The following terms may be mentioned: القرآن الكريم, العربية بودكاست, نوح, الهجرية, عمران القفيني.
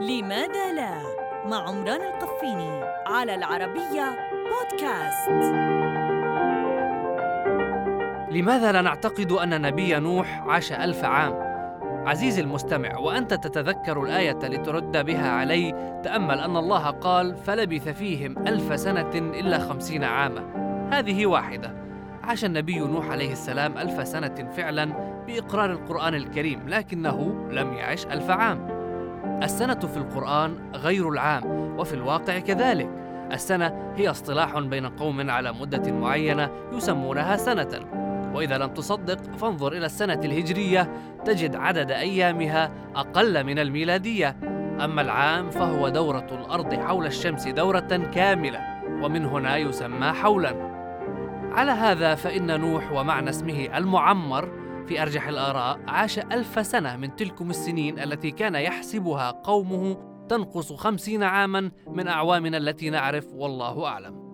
لماذا لا؟ مع عمران القفيني على العربية بودكاست. لماذا لا نعتقد أن نبي نوح عاش 1000 عام؟ عزيزي المستمع، وأنت تتذكر الآية لترد بها علي، تأمل أن الله قال: فلبث فيهم 1000 سنة إلا 50 عاما. هذه واحدة. عاش النبي نوح عليه السلام 1000 سنة فعلا بإقرار القرآن الكريم، لكنه لم يعش 1000 عام. السنة في القرآن غير العام، وفي الواقع كذلك. السنة هي اصطلاح بين قوم على مدة معينة يسمونها سنة، وإذا لم تصدق فانظر إلى السنة الهجرية تجد عدد أيامها أقل من الميلادية. أما العام فهو دورة الأرض حول الشمس دورة كاملة، ومن هنا يسمى حولا. على هذا فإن نوح، ومعنى اسمه المعمر في أرجح الآراء، عاش 1000 سنة من تلكم السنين التي كان يحسبها قومه تنقص 50 عاما من أعوامنا التي نعرف، والله أعلم.